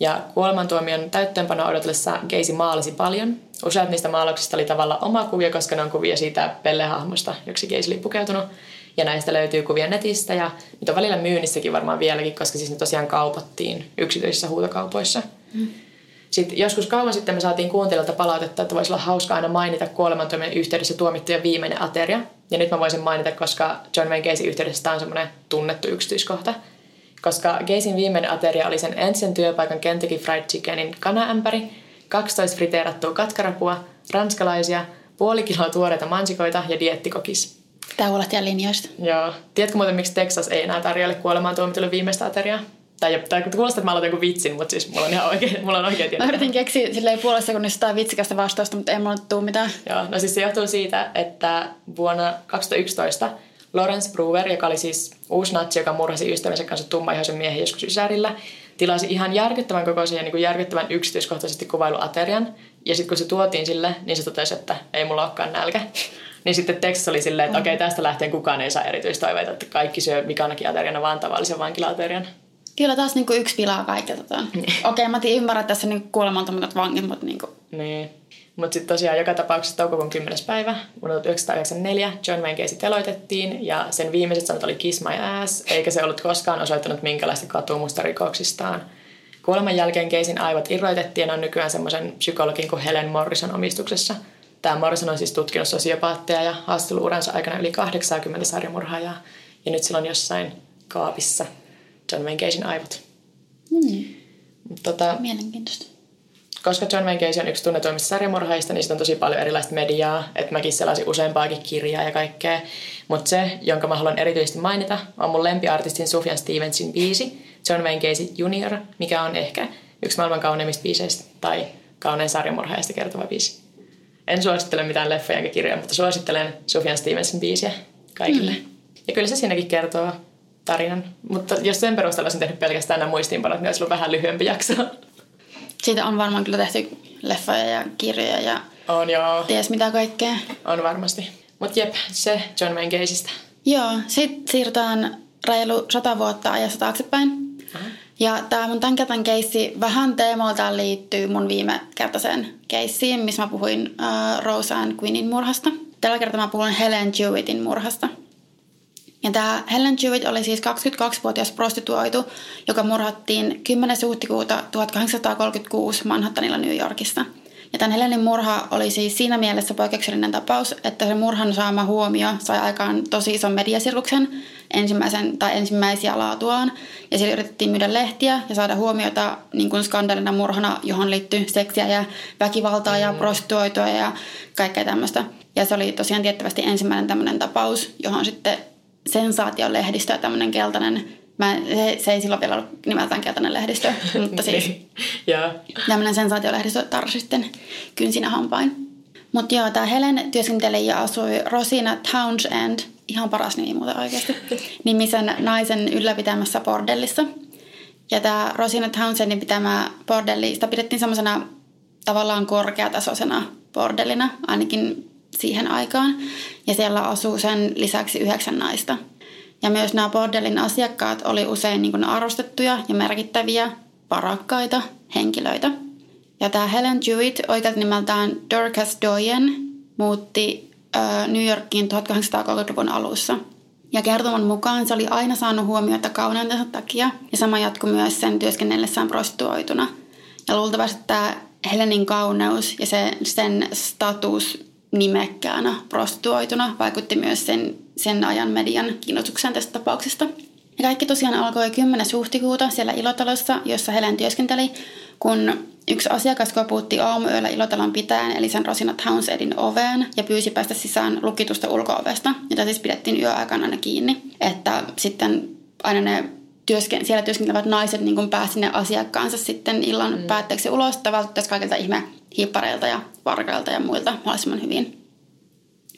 Ja kuolemantuomion täyttöönpanoa odotellessa Gacy maalasi paljon. Useat niistä maalauksista oli tavallaan oma kuvia, koska ne on kuvia siitä pellehahmosta, joksi Gacy oli pukeutunut. Ja näistä löytyy kuvia netistä ja niitä on välillä myynnissäkin varmaan vieläkin, koska siis ne tosiaan kaupattiin yksityisissä huutokaupoissa. Mm. Sitten joskus kauan sitten me saatiin kuuntelijalta palautetta, että voisi olla hauska aina mainita kuolemantuomion yhteydessä tuomittujen viimeinen ateria. Ja nyt mä voisin mainita, koska John Wayne Gacyn yhteydessä tämä on semmoinen tunnettu yksityiskohta. Koska Gacyn viimeinen ateria oli sen ensin työpaikan Kentucky Fried Chickenin kanaämpäri, kaksitoista friteerattua katkarapua, ranskalaisia, puoli kiloa tuoreita mansikoita ja diettikokis. Taulat ja linjoista. Joo. Tiedätkö muuten, miksi Texas ei enää tarjolle kuolemaan tuomitulle viimeistä ateriaa? Tai, tai kuulostaa, että mä aloitan joku vitsin, mutta siis mulla on ihan oikein, mulla on oikein tiedä. Mä yritin keksiä silleen puolessa kunnissa jotain vitsikästä vastausta, mutta ei mulla tuu mitään. Joo, no siis se johtuu siitä, että vuonna kaksituhattayksitoista Lawrence Brewer, joka oli siis uusi natsi, joka murhasi ystävänsä kanssa tummaihoisen miehen joskus Ysärillä, tilasi ihan järkyttävän kokoisen ja niin kuin järkyttävän yksityiskohtaisesti kuvailun aterian. Ja sitten kun se tuotiin sille, niin se totesi, että ei mulla olekaan nälkä. Niin sitten tekstissä oli silleen, että okei, okay, tästä lähtien kukaan ei saa erityistoiveita, että kaikki syö mikanakin ateriana, vaan tavallisen vankila-aterian. Kyllä taas niinku yksi pilaa kaikilta. Okei, okay, mä tii ymmärrän, että tässä niinku kuolemantomat vangit, mutta niinku... Niin. Mutta sitten tosiaan joka tapauksessa toukokuun kymmenes päivä vuonna tuhatyhdeksänsataayhdeksänkymmentäneljä John Wayne Gacy teloitettiin ja sen viimeiset sanat oli kiss my ass, eikä se ollut koskaan osoittanut minkälaista katumusta rikoksistaan. Kuoleman jälkeen Gacyn aivot irroitettiin ja on nykyään semmoisen psykologin kuin Helen Morrison omistuksessa. Tämä Morrison on siis tutkinut sosiopaatteja ja haastellut uransa aikana yli kahdeksankymmentä sarjamurhaajaa. Ja nyt sillä on jossain kaapissa John Wayne Gacyn aivot. Mm. Tota, Mielenkiintoista. Koska John Wayne Gacy on yksi tunnetuimmista sarjamurhaajista, niin siitä on tosi paljon erilaista mediaa. Että mäkin sellaisin useampaakin kirjaa ja kaikkea. Mutta se, jonka mä haluan erityisesti mainita, on mun lempiartistin Sufjan Stevensin biisi John Wayne Gacy juniori, mikä on ehkä yksi maailman kauneimmista biiseistä tai kaunein sarjamurhaajasta kertova biisi. En suosittele mitään leffoja enkä kirjoja, mutta suosittelen Sufjan Stevensin biisiä kaikille. Mm. Ja kyllä se siinäkin kertoo tarinan. Mutta jos sen perusteella olisin tehnyt pelkästään nämä muistiinpanot, niin olisi ollut vähän lyhyempi jakso. Siitä on varmaan kyllä tehty leffoja ja kirjoja ja on, joo. Ties mitä kaikkea. On varmasti. Mutta jep, se John Wayne Gacystä. Joo, sitten siirrytään reilu sata vuotta ajassa taaksepäin. Aha. Ja tämä mun tämän kertan keissi vähän teemoiltaan liittyy mun viime kertaiseen keissiin, missä mä puhuin uh, Roseanne Quinnin murhasta. Tällä kertaa mä puhun Helen Jewettin murhasta. Ja tämä Helen Jewett oli siis kaksikymmentäkaksivuotias prostituoitu, joka murhattiin kymmenes huhtikuuta tuhatkahdeksansataakolmekymmentäkuusi Manhattanilla New Yorkissa. Ja tämän Helenin murha oli siis siinä mielessä poikkeuksellinen tapaus, että se murhan saama huomio sai aikaan tosi ison mediasirkuksen ensimmäisen tai ensimmäisiä laatuaan. Ja siellä yritettiin myydä lehtiä ja saada huomiota niin kuin skandaalina murhana, johon liittyi seksiä ja väkivaltaa ja prostituoitua ja kaikkea tämmöistä. Ja se oli tosiaan tiettävästi ensimmäinen tämmöinen tapaus, johon sitten sensaation lehdistö ja tämmöinen keltainen... Mä, se, se ei silloin vielä ollut nimeltään keltainen lehdistö, mutta siis yeah. Tämmöinen sensaatiolehdistö tarsi sitten kynsinä hampain. Mutta joo, tää Helen työskenteli ja asui Rosina Townsend, ihan paras nimi muuten oikeasti, nimisen naisen ylläpitämässä bordellissa. Ja tää Rosina Townsendin pitämä bordelli, sitä pidettiin semmoisena tavallaan korkeatasoisena bordellina, ainakin siihen aikaan. Ja siellä asuu sen lisäksi yhdeksän naista. Ja myös nämä bordellin asiakkaat oli usein niin kuin arvostettuja ja merkittäviä, varakkaita henkilöitä. Ja tämä Helen Jewett, oikealta nimeltään Dorcas Doyen, muutti äh, New Yorkiin tuhatkahdeksansataakolmekymmentäluvun alussa. Ja kertoman mukaan se oli aina saanut huomiota kauneutensa takia ja sama jatkui myös sen työskennellessään prostituoituna. Ja luultavasti tämä Helenin kauneus ja se, sen status nimekkäänä prostituoituna vaikutti myös sen, sen ajan median kiinnostukseen tästä tapauksesta. Ja kaikki tosiaan alkoi kymmenes huhtikuuta siellä Ilotalossa, jossa Helen työskenteli, kun yksi asiakas koputti aamuyöllä Ilotalon pitäjän, eli sen Rosina Townsendin oveen, ja pyysi päästä sisään lukitusta ulko-ovesta, jota siis pidettiin yöaikaan aina kiinni. Että sitten aina ne työsken- siellä työskentelevät naiset niin pääsivät sinne asiakkaansa sitten illan mm. päätteeksi ulos, että välttäisiin kaikilta ihme hiippareilta ja varkailta ja muilta mahdollisimman hyvin.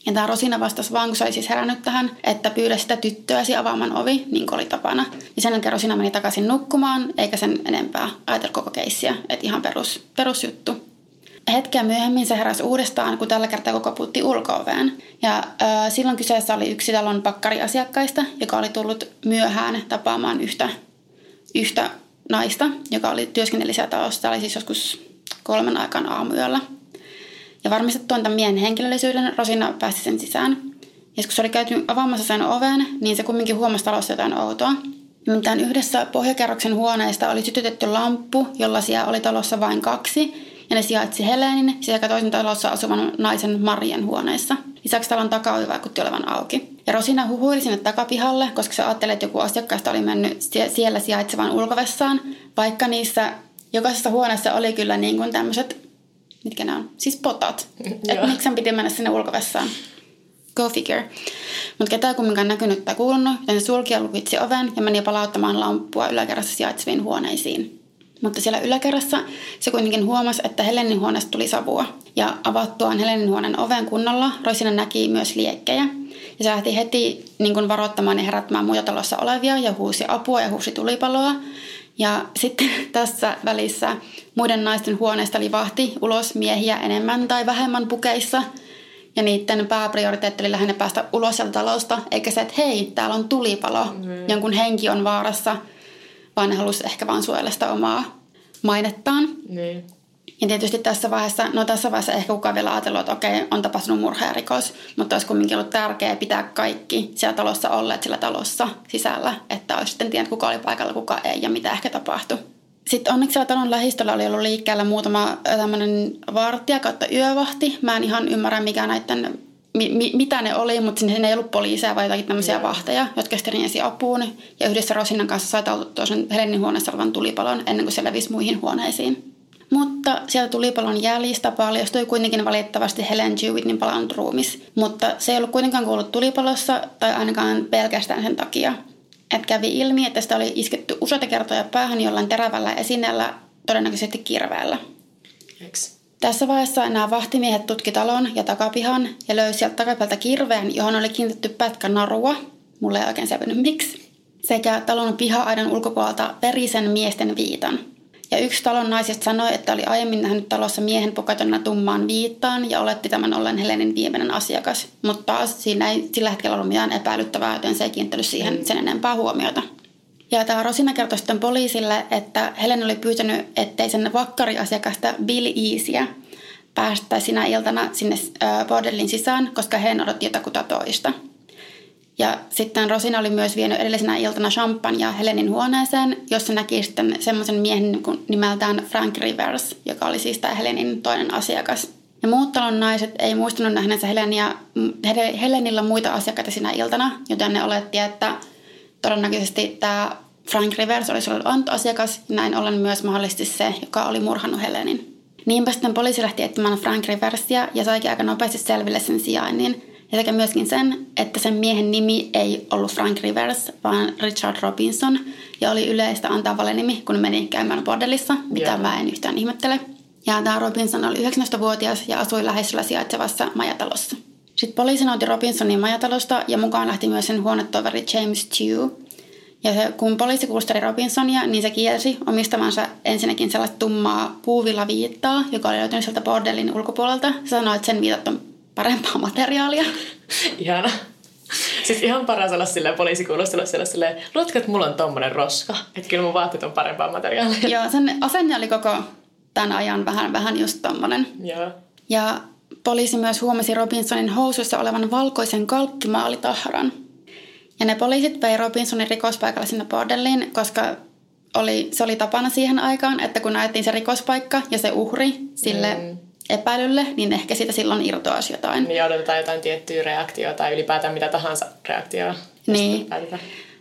Ja tämä Rosina vastasi vaan, kun se oli siis herännyt tähän, että pyydä sitä tyttöäsi avaamaan ovi, niin kuin oli tapana. Ja sen jälkeen Rosina meni takaisin nukkumaan, eikä sen enempää ajatella koko keissiä. Että ihan perus, perusjuttu. Hetkeä myöhemmin se heräsi uudestaan, kun tällä kertaa koko putti ulko-oveen. Ja äh, silloin kyseessä oli yksi talon pakkariasiakkaista, joka oli tullut myöhään tapaamaan yhtä, yhtä naista, joka oli työskenteli siellä talossa. Tämä oli siis joskus... kolmen aikaan aamuyöllä. Ja varmistettuaan tämän miehen henkilöllisyyden, Rosina pääsi sen sisään. Ja kun se oli käyty avaamassa sen oveen, niin se kumminkin huomasi talossa jotain outoa. Nimittäin yhdessä pohjakerroksen huoneesta oli sytytetty lamppu, jollaisia oli talossa vain kaksi. Ja ne sijaitsi Helenin sekä toisen talossa asuvan naisen Marien huoneessa. Lisäksi talon takaovi vaikutti olevan auki. Ja Rosina huhuili sinne takapihalle, koska se ajatteli, että joku asiakkaista oli mennyt siellä sijaitsevan ulkovessaan, vaikka niissä... Jokaisessa huoneessa oli kyllä niin kuin tämmöiset, mitkä nämä on, siis potat. Että miksi sen piti mennä sinne ulkovessaan. Go figure. Mutta ketään kumminkaan näkynyt tai kuulunut, joten se sulki ja lukitsi oven ja meni palauttamaan lamppua yläkerrassa sijaitseviin huoneisiin. Mutta siellä yläkerrassa se kuitenkin huomasi, että Helenin huoneesta tuli savua. Ja avattuaan Helenin huoneen oven kunnolla, Rosina näki myös liekkejä. Ja se lähti heti niin kuin varoittamaan ja herättämään muita talossa olevia ja huusi apua ja huusi tulipaloa. Ja sitten tässä välissä muiden naisten huoneesta livahti ulos miehiä enemmän tai vähemmän pukeissa. Ja niiden pääprioriteetti oli lähinnä päästä ulos sieltä talosta, eikä se, että hei, täällä on tulipalo, mm-hmm. jonkun henki on vaarassa, vaan ne halusivat ehkä vaan suojella sitä omaa mainettaan. Mm-hmm. Ja tietysti tässä vaiheessa, no tässä vaiheessa ehkä kukaan vielä ajatellut, että okei, on tapahtunut murha ja rikos, mutta olisi kuitenkin ollut tärkeää pitää kaikki siellä talossa olleet sillä talossa sisällä, että olisi sitten tiennyt, kuka oli paikalla, kuka ei ja mitä ehkä tapahtui. Sitten onneksi siellä talon lähistöllä oli ollut liikkeellä muutama tämmöinen vartija kautta yövahti. Mä en ihan ymmärrä, mikä näiden, mi, mi, mitä ne oli, mutta sinne ei ollut poliiseja vai jotakin tämmöisiä vahteja, jotka sitten riensi apuun. Ja yhdessä Rosinan kanssa sai taltuttua sen Helenin huoneessa olevan tulipalon ennen kuin se levisi muihin huoneisiin. Mutta sieltä tulipalon jäljistä paljastui kuitenkin valitettavasti Helen Jewettin palannut ruumis. Mutta se ei ollut kuitenkaan kuollut tulipalossa tai ainakaan pelkästään sen takia. Että kävi ilmi, että sitä oli isketty useita kertoja päähän jollain terävällä esineellä, todennäköisesti kirveellä. Eks. Tässä vaiheessa nämä vahtimiehet tutki talon ja takapihan ja löysi sieltä takapäältä kirveen, johon oli kiinnitetty pätkä narua. Mulla ei oikein selvinnyt miksi. Sekä talon piha-aidan ulkopuolelta verisen miesten viitan. Ja yksi talon naisista sanoi, että oli aiemmin nähnyt talossa miehen pukattuna tummaan viittaan ja oletti tämän olleen Helenin viimeinen asiakas. Mutta taas siinä ei sillä hetkellä ollut mitään epäilyttävää, joten se ei kiinnittänyt siihen sen enempää huomiota. Ja tämä Rosina kertoi sitten poliisille, että Helen oli pyytänyt, ettei sen vakkariasiakasta Bill Easyä päästäisi sinä iltana sinne bordellin sisään, koska hän odotti jotakuta toista. Ja sitten Rosina oli myös vienyt edellisenä iltana champagnea Helenin huoneeseen, jossa näki sitten semmoisen miehen nimeltään Frank Rivers, joka oli siis tämä Helenin toinen asiakas. Ja muut talon naiset ei muistanut nähneensä Helenia, Helenillä muita asiakkaita sinä iltana, joten ne oletti, että todennäköisesti tämä Frank Rivers olisi ollut asiakas ja näin ollen myös mahdollisesti se, joka oli murhannut Helenin. Niinpä sitten poliisi lähti etsimään Frank Riversia ja saikin aika nopeasti selville sen sijainnin. Ja sekä myöskin sen, että sen miehen nimi ei ollut Frank Rivers, vaan Richard Robinson. Ja oli yleistä antaa valenimi, kun meni käymään bordellissa, mitä yeah. mä en yhtään ihmettele. Ja tämä Robinson oli yhdeksäntoistavuotias ja asui läheisellä sijaitsevassa majatalossa. Sitten poliisi nouti Robinsonin majatalosta ja mukaan lähti myös sen huonetoveri James Tew. Ja se, kun poliisi kuulusteli Robinsonia, niin se kielsi omistavansa ensinnäkin sellaista tummaa puuvillaviittaa, joka oli löytynyt sieltä bordellin ulkopuolelta. Se sanoi, että sen viitat on parempaa materiaalia. Ihana. Siis ihan paras olla silleen poliisikuulustelu siellä silleen, luotko, että mulla on tommonen roska? Että kyllä mun vaatteet on parempaa materiaalia. Joo, sen asenne oli koko tämän ajan vähän, vähän just tommonen. Joo. Ja poliisi myös huomasi Robinsonin housuissa olevan valkoisen kalkkimaalitahran. Ja ne poliisit vei Robinsonin rikospaikalle sinne bordelliin, koska oli, se oli tapana siihen aikaan, että kun ajettiin se rikospaikka ja se uhri sille... Mm. epäilylle, niin ehkä siitä silloin irtoaisi jotain. Niin odotetaan jotain tiettyä reaktiota tai ylipäätään mitä tahansa reaktiota. Niin.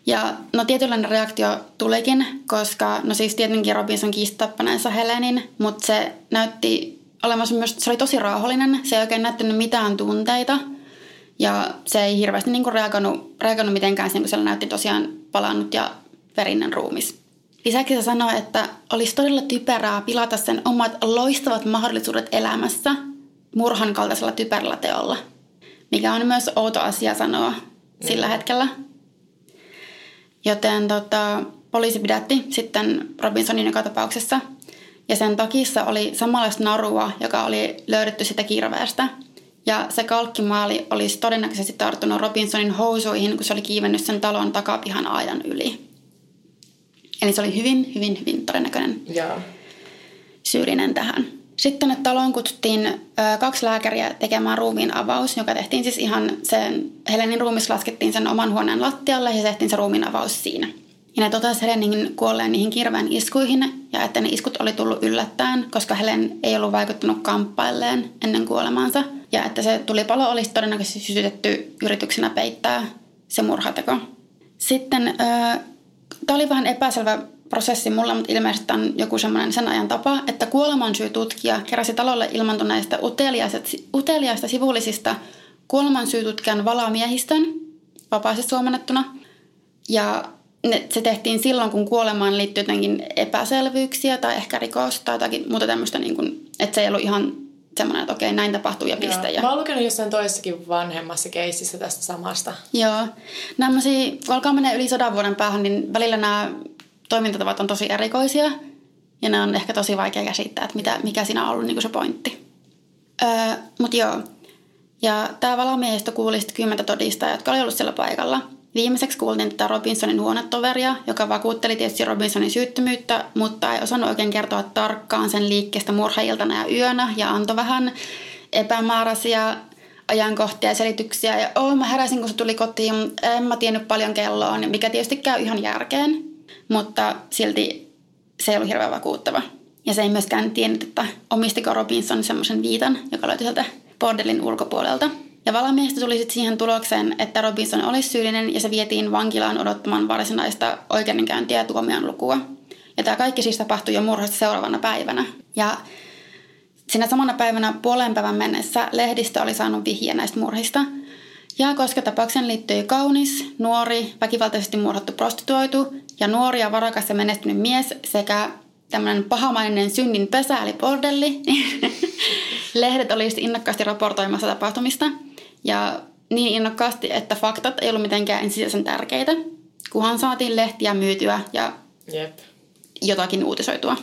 Ja no tietynlainen reaktio tulikin, koska no siis tietenkin Robinson kiisti tappaneensa Helenin, mutta se näytti olemassa myös, se oli tosi rauhallinen, se ei oikein näyttänyt mitään tunteita ja se ei hirveästi niinku reagoinut, reagoinut mitenkään sen, kun siellä näytti tosiaan palannut ja verinen ruumis. Lisäksi se sanoi, että olisi todella typerää pilata sen omat loistavat mahdollisuudet elämässä murhan kaltaisella typerällä teolla, mikä on myös outo asia sanoa mm. sillä hetkellä. Joten tota, poliisi pidätti sitten Robinsonin joka tapauksessa ja sen takissa oli samanlaista narua, joka oli löydetty sitä kirveestä. Ja se kalkkimaali olisi todennäköisesti tarttunut Robinsonin housuihin, kun se oli kiivennyt sen talon takapihan aidan yli. Eli se oli hyvin, hyvin, hyvin todennäköinen yeah. syyllinen tähän. Sitten nyt taloon kutsuttiin ö, kaksi lääkäriä tekemään ruumiin avaus, joka tehtiin siis ihan sen, Helenin ruumis laskettiin sen oman huoneen lattialle ja tehtiin se ruumiin avaus siinä. Ja ne totesi Helenin kuolleen niihin kirveen iskuihin ja että ne iskut oli tullut yllättäen, koska Helen ei ollut vaikuttanut kamppailleen ennen kuolemaansa. Ja että se tulipalo olisi todennäköisesti sytytetty yrityksenä peittää se murhateko. Sitten... Ö, Tämä oli vähän epäselvä prosessi mulle, mutta ilmeisesti on joku semmoinen sen ajan tapa, että kuoleman syy tutkija keräsi talolle ilmantuneista uteliaista, uteliaista sivullisista kuolemansyytutkijan valamiehistön vapaasti suomennettuna. Ja ne, se tehtiin silloin, kun kuolemaan liittyi jotenkin epäselvyyksiä tai ehkä rikosta tai jotakin muuta tämmöistä, niin kuin, että se ei ollut ihan semmoinen, että okei, näin tapahtuu ja piste. Ja... Mä oon lukenut jossain toisessakin vanhemmassa keississä tästä samasta. Joo. Nämmöisiä, kun alkaa mennä yli sadan vuoden päähän, niin välillä nämä toimintatavat on tosi erikoisia. Ja nämä on ehkä tosi vaikea käsittää, että mitä, mikä siinä on ollut niin kuin se pointti. Öö, Mutta joo. Ja tämä valamiehistö kuuli sitten kymmentä todistajaa, jotka oli ollut siellä paikalla. Viimeiseksi kuultiin tätä Robinsonin huonetoveria, joka vakuutteli tietysti Robinsonin syyttömyyttä, mutta ei osannut oikein kertoa tarkkaan sen liikkeestä murhailtana ja yönä ja antoi vähän epämääräisiä ajankohtia ja selityksiä. Ja oo, mä heräsin, kun se tuli kotiin, en mä tiennyt paljon kelloon, mikä tietysti käy ihan järkeen, mutta silti se ei ollut hirveän vakuuttava. Ja se ei myöskään tiennyt, että omistiko Robinson semmoisen viitan, joka löytyi sieltä bordellin ulkopuolelta. Ja valamiehistö tuli sitten siihen tulokseen, että Robinson olisi syyllinen ja se vietiin vankilaan odottamaan varsinaista oikeudenkäyntiä ja tuomion lukua. Ja tämä kaikki siis tapahtui jo murhasta seuraavana päivänä. Ja siinä samana päivänä puolen päivän mennessä lehdistö oli saanut vihjeä näistä murhista. Ja koska tapauksen liittyi kaunis, nuori, väkivaltaisesti murhattu prostituoitu ja nuori ja varakas ja menestynyt mies sekä tämmöinen pahamainen synnin pesä eli bordelli, lehdet olivat innokkaasti raportoimassa tapahtumista. Ja niin innokkaasti, että faktat ei ollut mitenkään ensisijaisen tärkeitä, kunhan saatiin lehtiä myytyä ja yep. jotakin uutisoitua.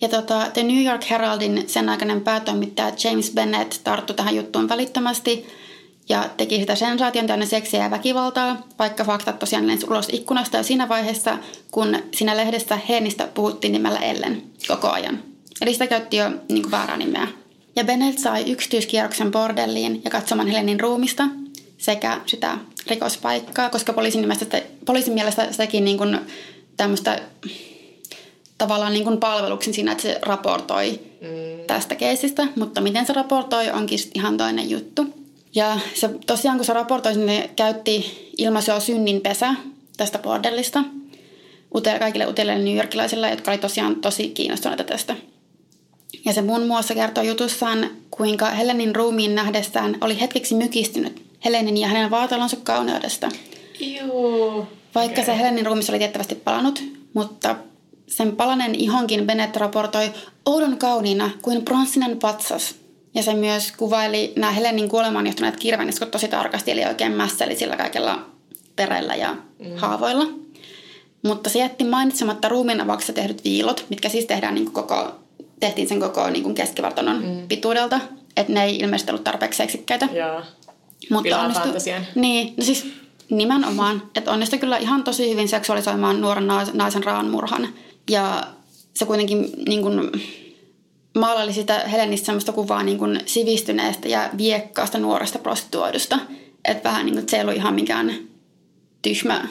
Ja tota, The New York Heraldin sen aikainen päätoimittaja James Bennett tarttui tähän juttuun välittömästi ja teki sitä sensaation täynnä seksiä ja väkivaltaa, vaikka faktat tosiaan lensi ulos ikkunasta jo siinä vaiheessa, kun siinä lehdessä Heenistä puhuttiin nimellä Ellen koko ajan. Eli sitä käytti jo niin kuin väärää nimeä. Ja Bennett sai yksityiskierroksen bordelliin ja katsomaan Helenin ruumista sekä sitä rikospaikkaa, koska poliisin, nimestä sitä, poliisin mielestä sekin niin kuin tämmöistä tavallaan niin kuin palveluksen siinä, että se raportoi mm. tästä keisistä. Mutta miten se raportoi onkin ihan toinen juttu. Ja se, tosiaan kun se raportoi, niin käytti ilmaisua synninpesä tästä bordellista kaikille uutille New Yorkilaisille, jotka oli tosiaan tosi kiinnostuneita tästä. Ja se muun muassa kertoo jutussaan, kuinka Helenin ruumiin nähdessään oli hetkeksi mykistynyt Helenin ja hänen vaatalonsa kauneudesta. Juu. Vaikka okay. se Helenin ruumissa oli tiettävästi palanut, mutta sen palanen ihonkin Bennett raportoi oudon kauniina kuin pronssinen patsas. Ja se myös kuvaili nämä Helenin kuolemaan johtuneet kirveniskot tosi tarkasti, eli oikein mässäili sillä kaikella perellä ja mm. haavoilla. Mutta se jätti mainitsematta ruumiin avaksi tehdyt viilot, mitkä siis tehdään niin kuin koko... Tehtiin sen koko niin kuin keskivartalon mm. pituudelta, että ne ei ilmeisesti ollut tarpeeksi seksikkäitä. Joo, mutta onnistu... Niin, no siis nimenomaan, että onnistui kyllä ihan tosi hyvin seksuaalisoimaan nuoren naisen raan murhan. Ja se kuitenkin niin kuin, maalaili sitä Helenistä semmoista kuvaa niin kuin sivistyneestä ja viekkaasta nuoresta prostituoidusta. Että vähän niin kuin, että se ei ollut ihan mikään tyhmä...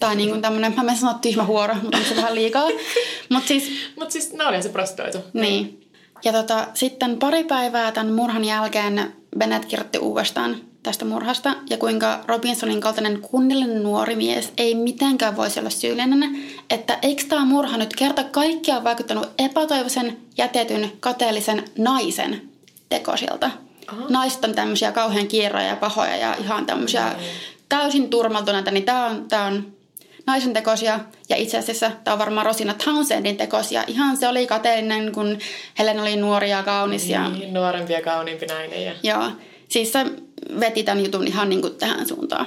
Tai niin kuin tämmöinen, mä en sano tyhmä huora, mutta on se vähän liikaa. Mutta siis, Mut siis ne olivat se prostituoitu. Niin. Ja tota, sitten pari päivää tämän murhan jälkeen Bennett kirjoitti uudestaan tästä murhasta. Ja kuinka Robinsonin kaltainen kunnillinen nuori mies ei mitenkään voisi olla syyllinen. Että eikö tämä murha nyt kerta kaikkiaan vaikuttanut epätoivoisen, jätetyn, kateellisen naisen tekosilta? Aha. Naiset on tämmöisiä kauhean kierroja ja pahoja ja ihan tämmöisiä mm. täysin turmaltuneita, niin tämä on... Tää on naisen tekosia, ja itse asiassa tämä on varmaan Rosina Townsendin tekosia. Ihan se oli kateellinen, kun Helen oli nuori ja kaunis. Ja... Niin, nuorempi ja kauniimpi nainen. Ja... Joo, siis se veti tämän jutun ihan niin kuin tähän suuntaan.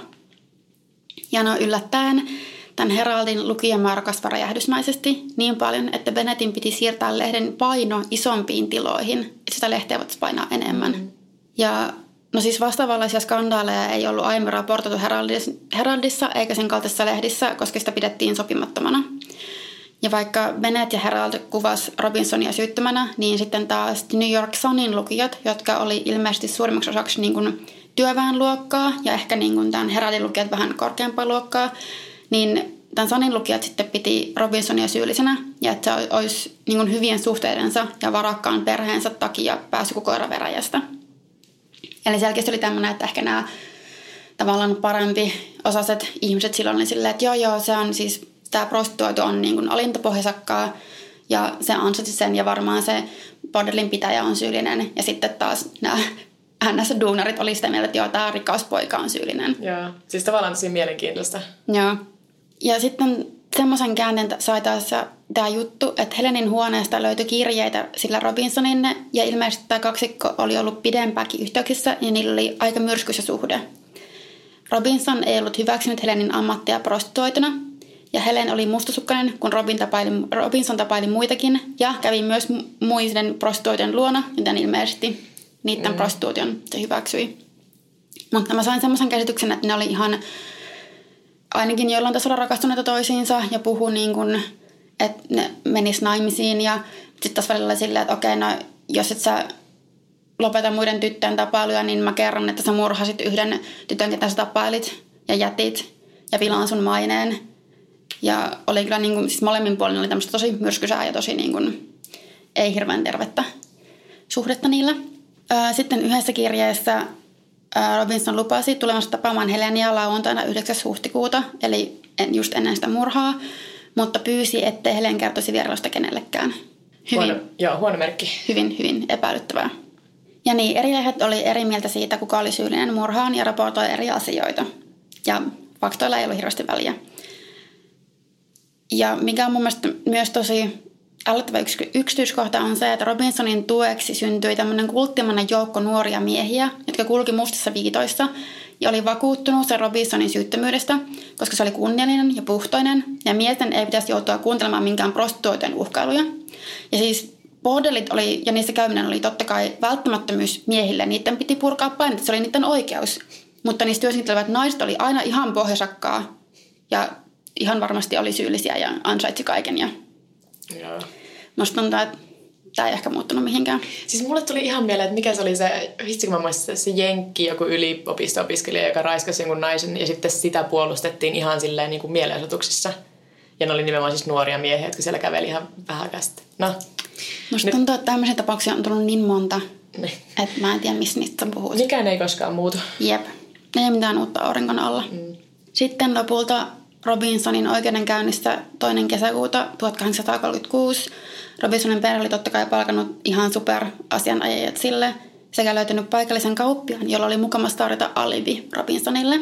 Ja no yllättäen tämän Heraldin lukijamäärä kasvaa räjähdysmäisesti niin paljon, että Bennettin piti siirtää lehden paino isompiin tiloihin, että sitä lehteä voitaisiin painaa enemmän. Mm. Ja... No siis vastaavanlaisia skandaaleja ei ollut aiemmin raportoitu Heraldissa eikä sen kaltaisissa lehdissä, koska sitä pidettiin sopimattomana. Ja vaikka Bennett ja Herald kuvasi Robinsonia syyttömänä, niin sitten taas New York Sunin lukijat, jotka oli ilmeisesti suurimmaksi osaksi niin kuin työväenluokkaa ja ehkä niin kuin tämän Heraldin lukijat vähän korkeampaa luokkaa, niin tämän Sunin lukijat sitten piti Robinsonia syyllisenä ja että se olisi niin kuin hyvien suhteidensa ja varakkaan perheensä takia päässyt koiraveräjästä. Eli selkeästi oli tämmöinen, että ehkä nämä tavallaan parempi osaset ihmiset silloin oli silleen, että joo joo, se on siis, tämä prostituoitu on niin kuin alintapohjasakkaa ja se ansaitsi sen ja varmaan se bordelin pitäjä on syyllinen. Ja sitten taas nämä N S duunarit oli sitä mieltä, että joo, tämä rikkauspoika on syyllinen. Joo, siis tavallaan siinä mielenkiintoista. Joo. Ja sitten semmoisen käänteen sai taas tämä juttu, että Helenin huoneesta löytyi kirjeitä sillä Robinsoninne, ja ilmeisesti tämä kaksikko oli ollut pidempäänkin yhteyksissä, ja niillä oli aika myrskyssä suhde. Robinson ei ollut hyväksynyt Helenin ammattia prostituoituna, ja Helen oli mustasukkainen, kun Robin tapaili, Robinson tapaili muitakin, ja kävi myös muiden prostituoitujen luona, joten ilmeisesti niiden mm. prostituution se hyväksyi. Mutta mä sain semmoisen käsityksen, että ne oli ihan ainakin jollain tasolla rakastuneita toisiinsa ja puhui niin kuin, että ne menis naimisiin, ja sitten taas välillä silleen, että okei, no jos et sä lopeta muiden tyttöjen tapailuja, niin mä kerron, että sä murhasit yhden tytön, ketä sä tapailit ja jätit ja vilaan sun maineen. Ja oli kyllä niin kuin, siis molemmin puolin oli tämmöistä tosi myrskysää ja tosi niin kuin, ei hirveän tervettä suhdetta niillä. Sitten yhdessä kirjeessä Robinson lupasi tulevansa tapaamaan Helenia lauantaina yhdeksäs huhtikuuta, eli just ennen sitä murhaa, mutta pyysi, ettei Helen kertoisi vierailusta kenellekään. Hyvin, huono, joo, huono merkki. Hyvin, hyvin epäilyttävää. Ja niin, eri lehdet oli eri mieltä siitä, kuka oli syyllinen murhaan ja raportoi eri asioita. Ja faktoilla ei ollut hirveästi väliä. Ja mikä on mun mielestä myös tosi aloittava yksityiskohta on se, että Robinsonin tueksi syntyi tämmöinen kulttimainen joukko nuoria miehiä, jotka kulki mustissa viitoissa ja oli vakuuttunut sen Robinsonin syyttömyydestä, koska se oli kunniallinen ja puhtoinen ja miesten ei pitäisi joutua kuuntelemaan minkään prostituoitujen uhkailuja. Ja siis bordellit oli, ja niissä käyminen oli totta kai välttämättömyys miehille, niiden piti purkaa painetta, se oli niiden oikeus. Mutta niissä työskentelevät naiset oli aina ihan pohjasakkaa ja ihan varmasti oli syyllisiä ja ansaitsi kaiken ja joo. Musta tuntuu, että tämä ei ehkä muuttunut mihinkään. Siis mulle tuli ihan mieleen, että mikä se oli se, vitsi kun mä muistin, se jenkki, joku yliopisto-opiskelija, joka raiskasi jonkun naisen, ja sitten sitä puolustettiin ihan silleen niin kuin mielenosoituksissa. Ja ne oli nimenomaan siis nuoria miehiä, jotka siellä käveli ihan vähäkästä. No. Musta nyt tuntuu, että tämmöisiä tapauksia on tullut niin monta, ne. Että mä en tiedä, missä niistä puhuisi. Mikään ei koskaan muutu. Jep. Ei mitään uutta auringon alla. Mm. Sitten lopulta Robinsonin oikeudenkäynnissä toinen kesäkuuta tuhatkahdeksansataakolmekymmentäkuusi. Robinsonin perhe oli totta kai palkannut ihan superasianajajat sille sekä löytänyt paikallisen kauppiaan, jolla oli mukamassa tarjota alibi Robinsonille.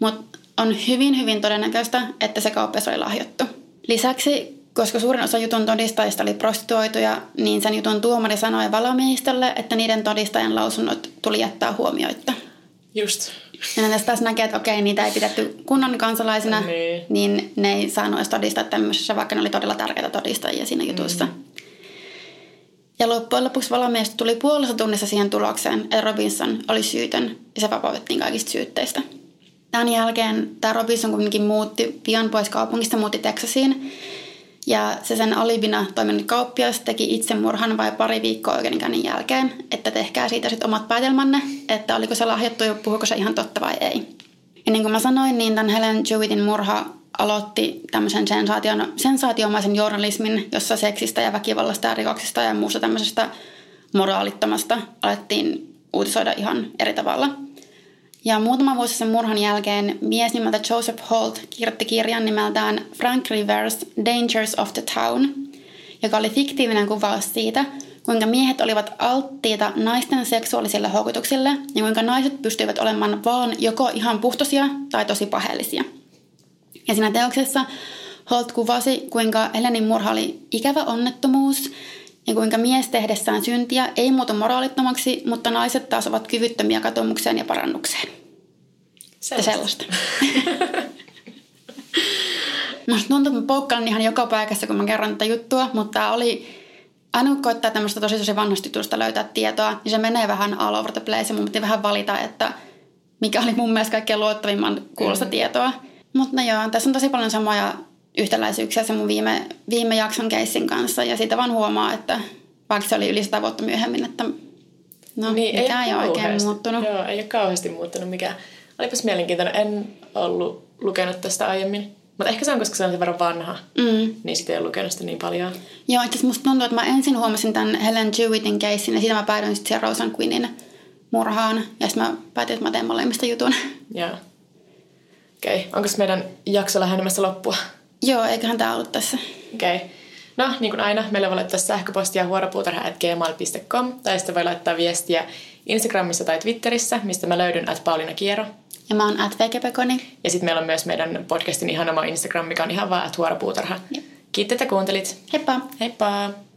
Mutta on hyvin, hyvin todennäköistä, että se kauppias oli lahjottu. Lisäksi, koska suurin osa jutun todistajista oli prostituoituja, niin sen jutun tuomari sanoi valomiehistölle, että niiden todistajan lausunnot tuli jättää huomioitta. Just. Ja näistä taas näkee, että okei, niitä ei pidetty kunnon kansalaisina, niin, niin ne ei saanut todistaa tämmöisessä, vaikka ne oli todella tärkeitä todistajia siinä jutussa. Mm. Ja loppujen lopuksi valomiestä tuli puolessa tunnissa siihen tulokseen, että Robinson oli syytön ja se vapautettiin kaikista syytteistä. Tämän jälkeen tämä Robinson kuitenkin muutti pian pois kaupungista, muutti Teksasiin. Ja se sen alibina toiminut kauppias teki itsemurhan vai pari viikkoa oikeudenkäynnin jälkeen, että tehkää siitä sitten omat päätelmänne, että oliko se lahjattu ja puhuiko se ihan totta vai ei. Ja niin kuin mä sanoin, niin tämän Helen Jewettin murha aloitti tämmöisen sensaatiomaisen journalismin, jossa seksistä ja väkivallasta ja rikoksista ja muusta tämmöisestä moraalittomasta alettiin uutisoida ihan eri tavalla. Ja muutama vuosi sen murhan jälkeen mies nimeltä Joseph Holt kirjoitti kirjan nimeltään Frank Rivers, Dangers of the Town, joka oli fiktiivinen kuvaus siitä, kuinka miehet olivat alttiita naisten seksuaalisille houkutuksille ja kuinka naiset pystyivät olemaan vaan joko ihan puhtoisia tai tosi paheellisia. Ja siinä teoksessa Holt kuvasi, kuinka Helenin murha oli ikävä onnettomuus ja kuinka mies tehdessään syntiä ei muutu moraalittomaksi, mutta naiset taas ovat kyvyttömiä katumukseen ja parannukseen. Sellaista. Musta tuntuu, että mä poukkaan ihan joka paikassa, kun mä kerron tätä juttua, mutta tää oli aina kun koittaa tämmöistä tosi tosi vanhasta jutusta löytää tietoa, niin se menee vähän all over the place. Mun piti vähän valita, että mikä oli mun mielestä kaikkein luottavimman kuulosta mm. tietoa. Mutta joo, tässä on tosi paljon samoja yhtäläisyyksiä se mun viime, viime jakson keissin kanssa. Ja siitä vaan huomaa, että vaikka se oli yli sata vuotta myöhemmin, että no niin, mikä ei ole oikein muuttunut. Joo, ei ole kauheasti muuttunut mikä. Olipas mielenkiintoinen. En ollut lukenut tästä aiemmin. Mutta ehkä se on, koska se on sen verran vanha. Mm. Niin sitä ei ole lukenut sitä niin paljon. Joo, itse asiassa musta tuntuu, että mä ensin huomasin tämän Helen Jewettin keissin. Ja siitä mä päädyin sitten siihen Rosan Quinnin murhaan. Ja sitten mä päätin, että mä teen molemmista jutun. Joo. Okei. Okay. Onko meidän jakso lähenemässä loppua? Joo, eiköhän tämä ollut tässä. Okei. Okay. No, niin kuin aina, meillä voi laittaa sähköpostia huorapuutarha at gmail dot com tai sitten voi laittaa viestiä Instagramissa tai Twitterissä, mistä mä löydyn at Pauliina Kiero. Ja mä oon at Vekepekoni. Ja sitten meillä on myös meidän podcastin ihan oma Instagram, mikä on ihan vaan at Huorapuutarha. Kiitos, että kuuntelit. Heippa! Heippa!